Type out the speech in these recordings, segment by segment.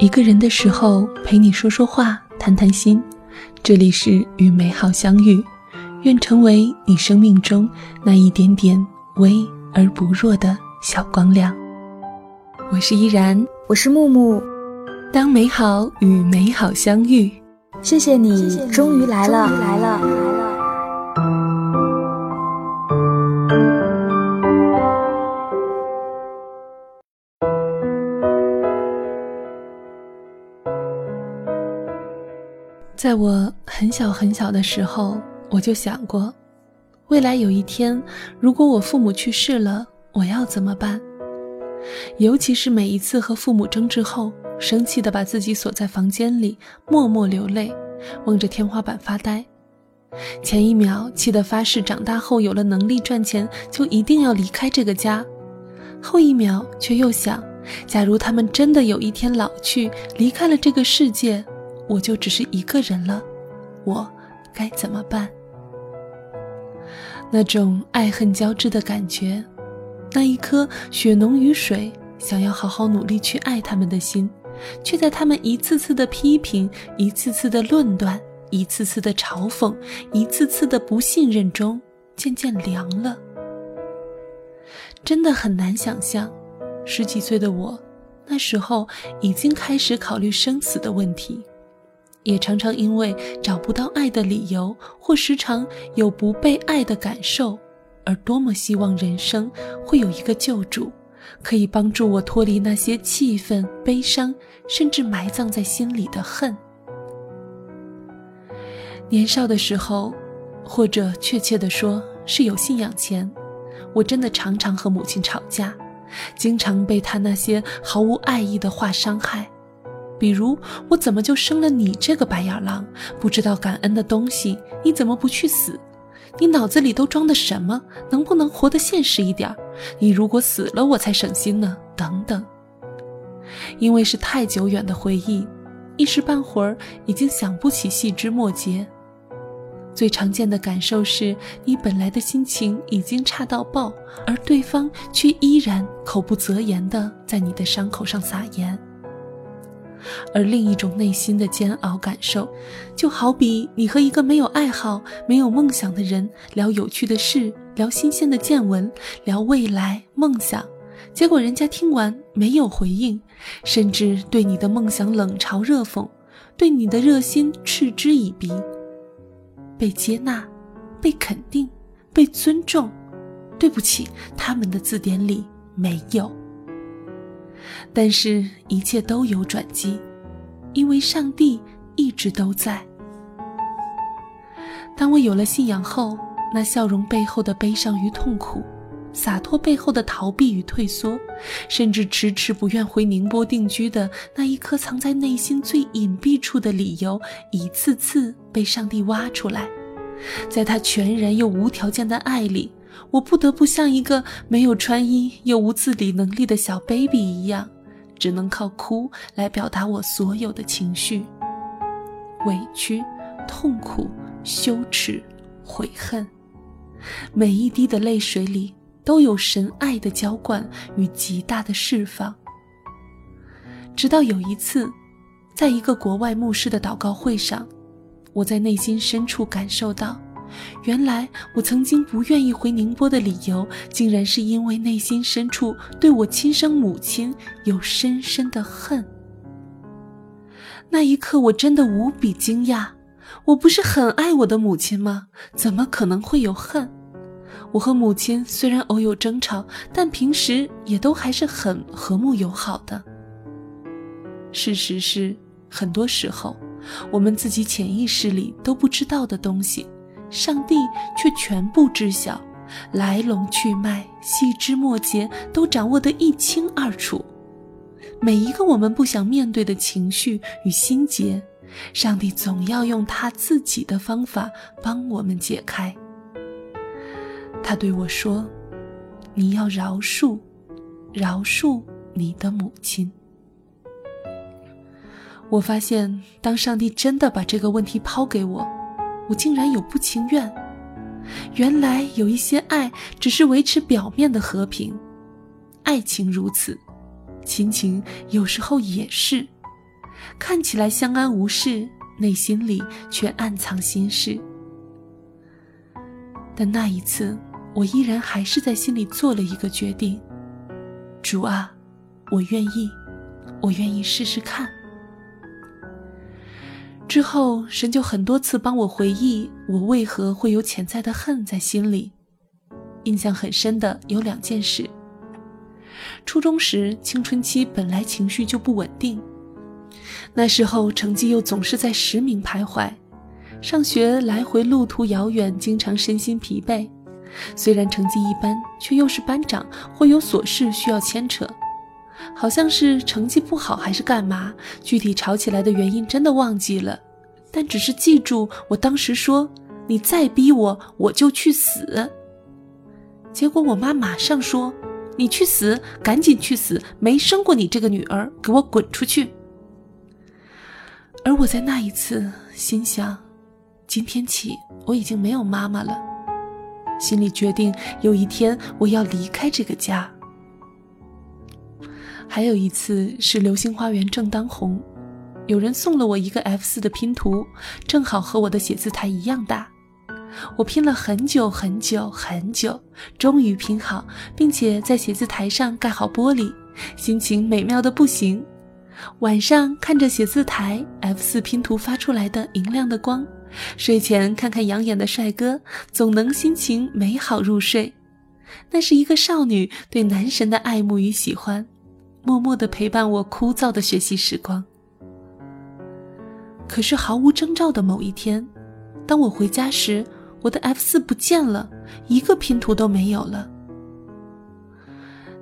一个人的时候，陪你说说话，谈谈心。这里是与美好相遇，愿成为你生命中那一点点微而不弱的小光亮。我是依然，我是木木。当美好与美好相遇，谢谢你终于来了，终于来了。在我很小很小的时候，我就想过，未来有一天，如果我父母去世了，我要怎么办？尤其是每一次和父母争执后，生气地把自己锁在房间里，默默流泪，望着天花板发呆。前一秒气得发誓长大后有了能力赚钱，就一定要离开这个家，后一秒却又想，假如他们真的有一天老去，离开了这个世界，我就只是一个人了，我该怎么办？那种爱恨交织的感觉，那一颗血浓于水想要好好努力去爱他们的心，却在他们一次次的批评，一次次的论断，一次次的嘲讽，一次次的不信任中渐渐凉了。真的很难想象，十几岁的我那时候已经开始考虑生死的问题，也常常因为找不到爱的理由，或时常有不被爱的感受，而多么希望人生会有一个救主，可以帮助我脱离那些气愤、悲伤，甚至埋葬在心里的恨。年少的时候，或者确切地说是有信仰前，我真的常常和母亲吵架，经常被她那些毫无爱意的话伤害。比如，我怎么就生了你这个白眼狼，不知道感恩的东西，你怎么不去死？你脑子里都装的什么？能不能活得现实一点？你如果死了我才省心呢，等等。因为是太久远的回忆，一时半会儿已经想不起细枝末节。最常见的感受是，你本来的心情已经差到爆，而对方却依然口不择言地在你的伤口上撒盐。而另一种内心的煎熬感受，就好比你和一个没有爱好、没有梦想的人聊有趣的事，聊新鲜的见闻，聊未来梦想，结果人家听完没有回应，甚至对你的梦想冷嘲热讽，对你的热心嗤之以鼻。被接纳、被肯定、被尊重，对不起，他们的字典里没有。但是一切都有转机，因为上帝一直都在。当我有了信仰后，那笑容背后的悲伤与痛苦，洒脱背后的逃避与退缩，甚至迟迟不愿回宁波定居的那一颗藏在内心最隐蔽处的理由，一次次被上帝挖出来。在他全然又无条件的爱里，我不得不像一个没有穿衣又无自理能力的小 baby 一样，只能靠哭来表达我所有的情绪，委屈、痛苦、羞耻、悔恨。每一滴的泪水里都有神爱的浇灌与极大的释放。直到有一次，在一个国外牧师的祷告会上，我在内心深处感受到，原来我曾经不愿意回宁波的理由，竟然是因为内心深处对我亲生母亲有深深的恨。那一刻我真的无比惊讶，我不是很爱我的母亲吗？怎么可能会有恨？我和母亲虽然偶有争吵，但平时也都还是很和睦友好的。事实是，很多时候我们自己潜意识里都不知道的东西，上帝却全部知晓，来龙去脉、细枝末节都掌握得一清二楚。每一个我们不想面对的情绪与心结，上帝总要用他自己的方法帮我们解开。他对我说，你要饶恕，饶恕你的母亲。我发现，当上帝真的把这个问题抛给我，我竟然有不情愿。原来有一些爱只是维持表面的和平，爱情如此，亲情有时候也是，看起来相安无事，内心里却暗藏心事。但那一次，我依然还是在心里做了一个决定：主啊，我愿意，我愿意试试看。之后，神就很多次帮我回忆我为何会有潜在的恨在心里。印象很深的有两件事。初中时，青春期本来情绪就不稳定，那时候成绩又总是在10名徘徊，上学来回路途遥远，经常身心疲惫。虽然成绩一般，却又是班长，会有琐事需要牵扯，好像是成绩不好还是干嘛，具体吵起来的原因真的忘记了，但只是记住我当时说：你再逼我，我就去死。结果我妈马上说：你去死，赶紧去死，没生过你这个女儿，给我滚出去。而我在那一次心想，今天起我已经没有妈妈了，心里决定有一天我要离开这个家。还有一次是《流星花园》正当红，有人送了我一个 F4 的拼图，正好和我的写字台一样大。我拼了很久很久很久，终于拼好，并且在写字台上盖好玻璃，心情美妙的不行。晚上看着写字台 F4 拼图发出来的莹亮的光，睡前看看养眼的帅哥，总能心情美好入睡。那是一个少女对男神的爱慕与喜欢，默默地陪伴我枯燥的学习时光。可是毫无征兆的某一天，当我回家时，我的 F4 不见了，一个拼图都没有了。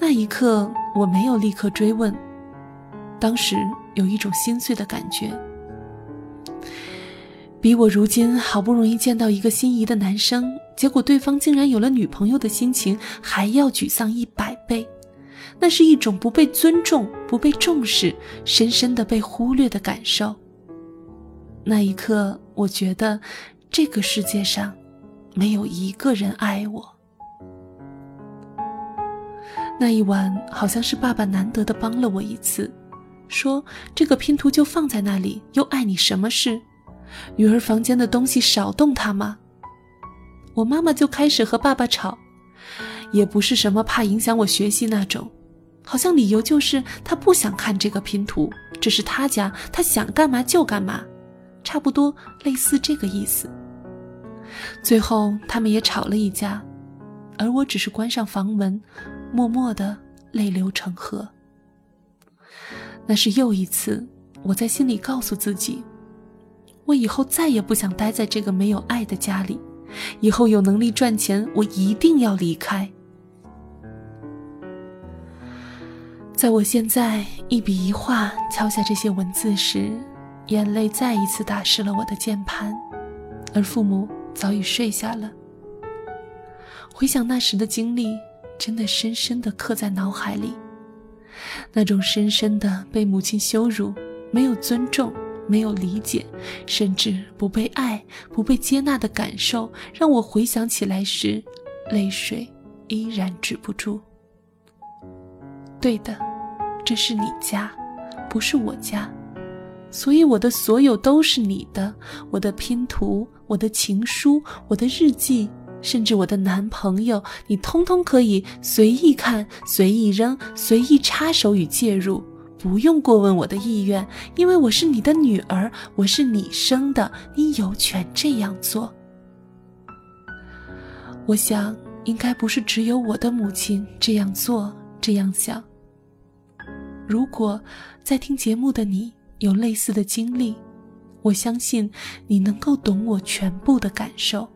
那一刻，我没有立刻追问，当时有一种心碎的感觉。比我如今好不容易见到一个心仪的男生，结果对方竟然有了女朋友的心情还要沮丧100倍。那是一种不被尊重、不被重视、深深的被忽略的感受。那一刻，我觉得这个世界上没有一个人爱我。那一晚，好像是爸爸难得的帮了我一次，说这个拼图就放在那里，又碍你什么事？女儿房间的东西少动它嘛。我妈妈就开始和爸爸吵，也不是什么怕影响我学习那种，好像理由就是她不想看这个拼图，这是她家，她想干嘛就干嘛，差不多类似这个意思。最后他们也吵了一架，而我只是关上房门，默默地泪流成河。那是又一次我在心里告诉自己，我以后再也不想待在这个没有爱的家里，以后有能力赚钱我一定要离开。在我现在一笔一画敲下这些文字时，眼泪再一次打湿了我的键盘，而父母早已睡下了。回想那时的经历，真的深深地刻在脑海里，那种深深的被母亲羞辱，没有尊重，没有理解，甚至不被爱、不被接纳的感受，让我回想起来时，泪水依然止不住。对的，这是你家，不是我家。所以我的所有都是你的，我的拼图，我的情书，我的日记，甚至我的男朋友，你通通可以随意看，随意扔，随意插手与介入，不用过问我的意愿，因为我是你的女儿，我是你生的，你有权这样做。我想，应该不是只有我的母亲这样做，这样想。如果在听节目的你有类似的经历，我相信你能够懂我全部的感受。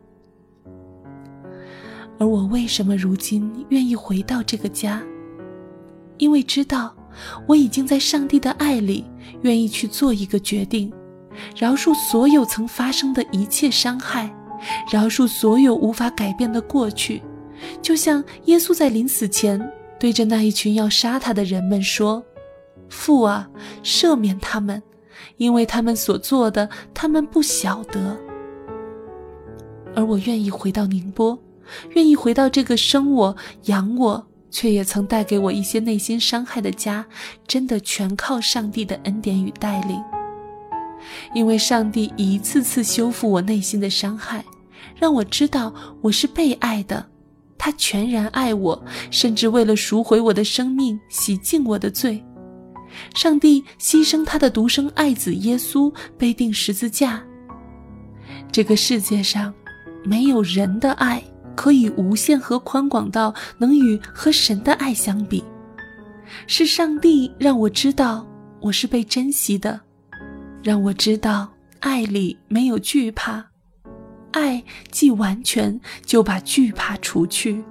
而我为什么如今愿意回到这个家？因为知道我已经在上帝的爱里，愿意去做一个决定，饶恕所有曾发生的一切伤害，饶恕所有无法改变的过去。就像耶稣在临死前对着那一群要杀他的人们说：父啊，赦免他们，因为他们所做的，他们不晓得。而我愿意回到宁波，愿意回到这个生我、养我、却也曾带给我一些内心伤害的家，真的全靠上帝的恩典与带领。因为上帝一次次修复我内心的伤害，让我知道我是被爱的，他全然爱我，甚至为了赎回我的生命，洗净我的罪。上帝牺牲他的独生爱子耶稣，背定十字架。这个世界上没有人的爱可以无限和宽广到能与和神的爱相比，是上帝让我知道我是被珍惜的，让我知道爱里没有惧怕，爱既完全，就把惧怕除去。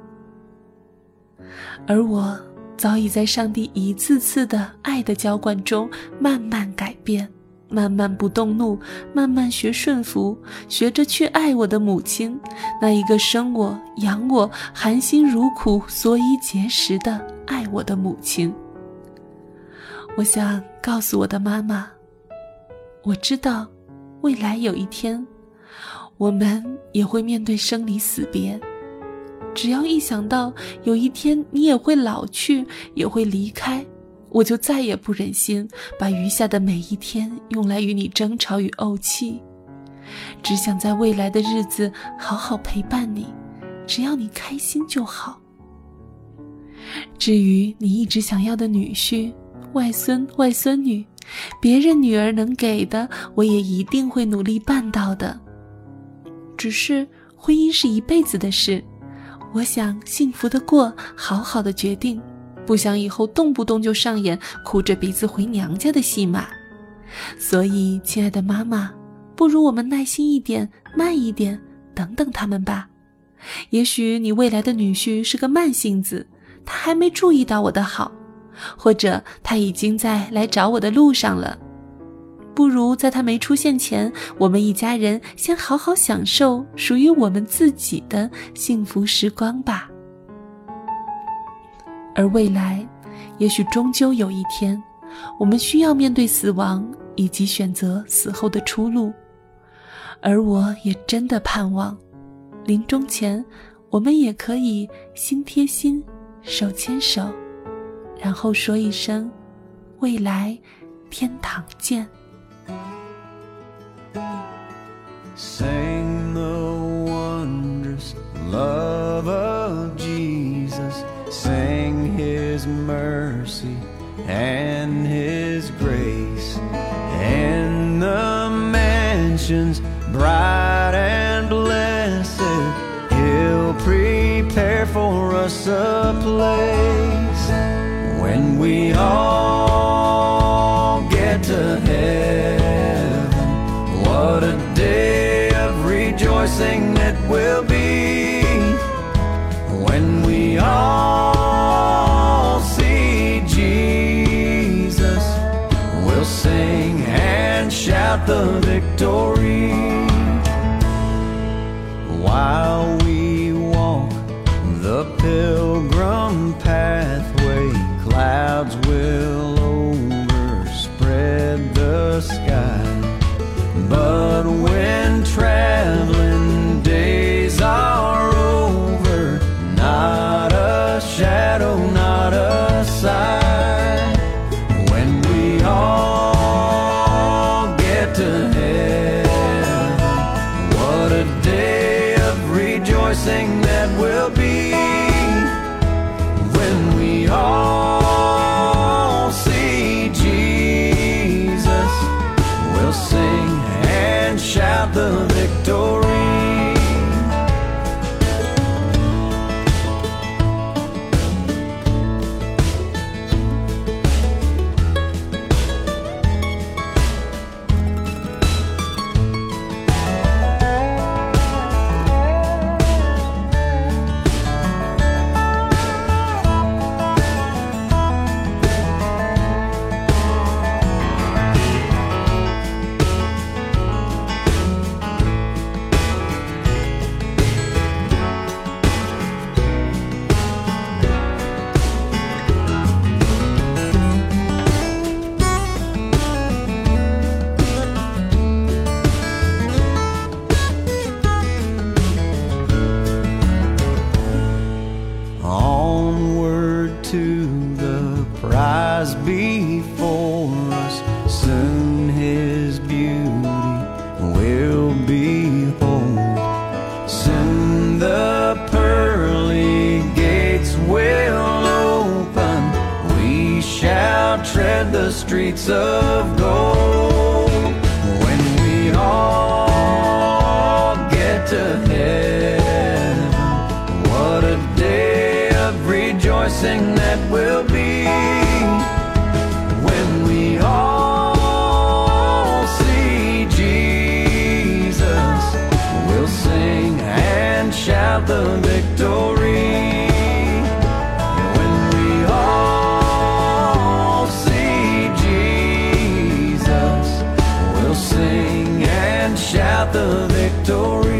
而我早已在上帝一次次的爱的浇灌中慢慢改变，慢慢不动怒，慢慢学顺服，学着去爱我的母亲，那一个生我养我含辛茹苦所以结实的爱我的母亲。我想告诉我的妈妈，我知道未来有一天我们也会面对生离死别，只要一想到有一天你也会老去，也会离开，我就再也不忍心把余下的每一天用来与你争吵与怄气，只想在未来的日子好好陪伴你，只要你开心就好。至于你一直想要的女婿、外孙、外孙女，别人女儿能给的，我也一定会努力办到的。只是婚姻是一辈子的事，我想幸福的过，好好的决定，不想以后动不动就上演哭着鼻子回娘家的戏码。所以亲爱的妈妈，不如我们耐心一点，慢一点，等等他们吧。也许你未来的女婿是个慢性子，他还没注意到我的好，或者他已经在来找我的路上了。不如在他没出现前，我们一家人先好好享受属于我们自己的幸福时光吧。而未来，也许终究有一天，我们需要面对死亡，以及选择死后的出路。而我也真的盼望，临终前，我们也可以心贴心，手牵手，然后说一声，未来，天堂见。Sing the wondrous love of Jesus, sing his mercy and his grace, in the mansions bright and blessed, he'll prepare for us a place when we all get to heaven. What a day rejoicing it will be when we all see Jesus. We'll sing and shout the victory while we walk the pilgrim pathway. Clouds will overspread the sky, but when traveling days are over, not a shadow, not a sign, when we all get to heaven, what a day of rejoicing that will be, when we all before us. Soon his beauty will behold. Soon the pearly gates will open. We shall tread the streets of gold. When we all get to heaven, what a day of rejoicing that will be.Shout the victory when we all see Jesus. We'll sing and shout the victory.